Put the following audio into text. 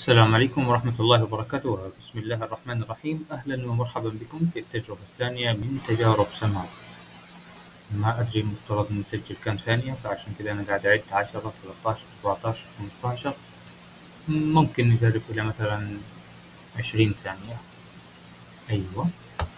السلام عليكم ورحمة الله وبركاته. بسم الله الرحمن الرحيم. أهلا ومرحبا بكم في التجربة الثانية من تجارب سماع. ما أدري، المفترض نسجل كم ثانية، فعشان كذا أنا قاعد أعد 10 13 14 15. ممكن نجرب إلى مثلا 20 ثانية. أيوة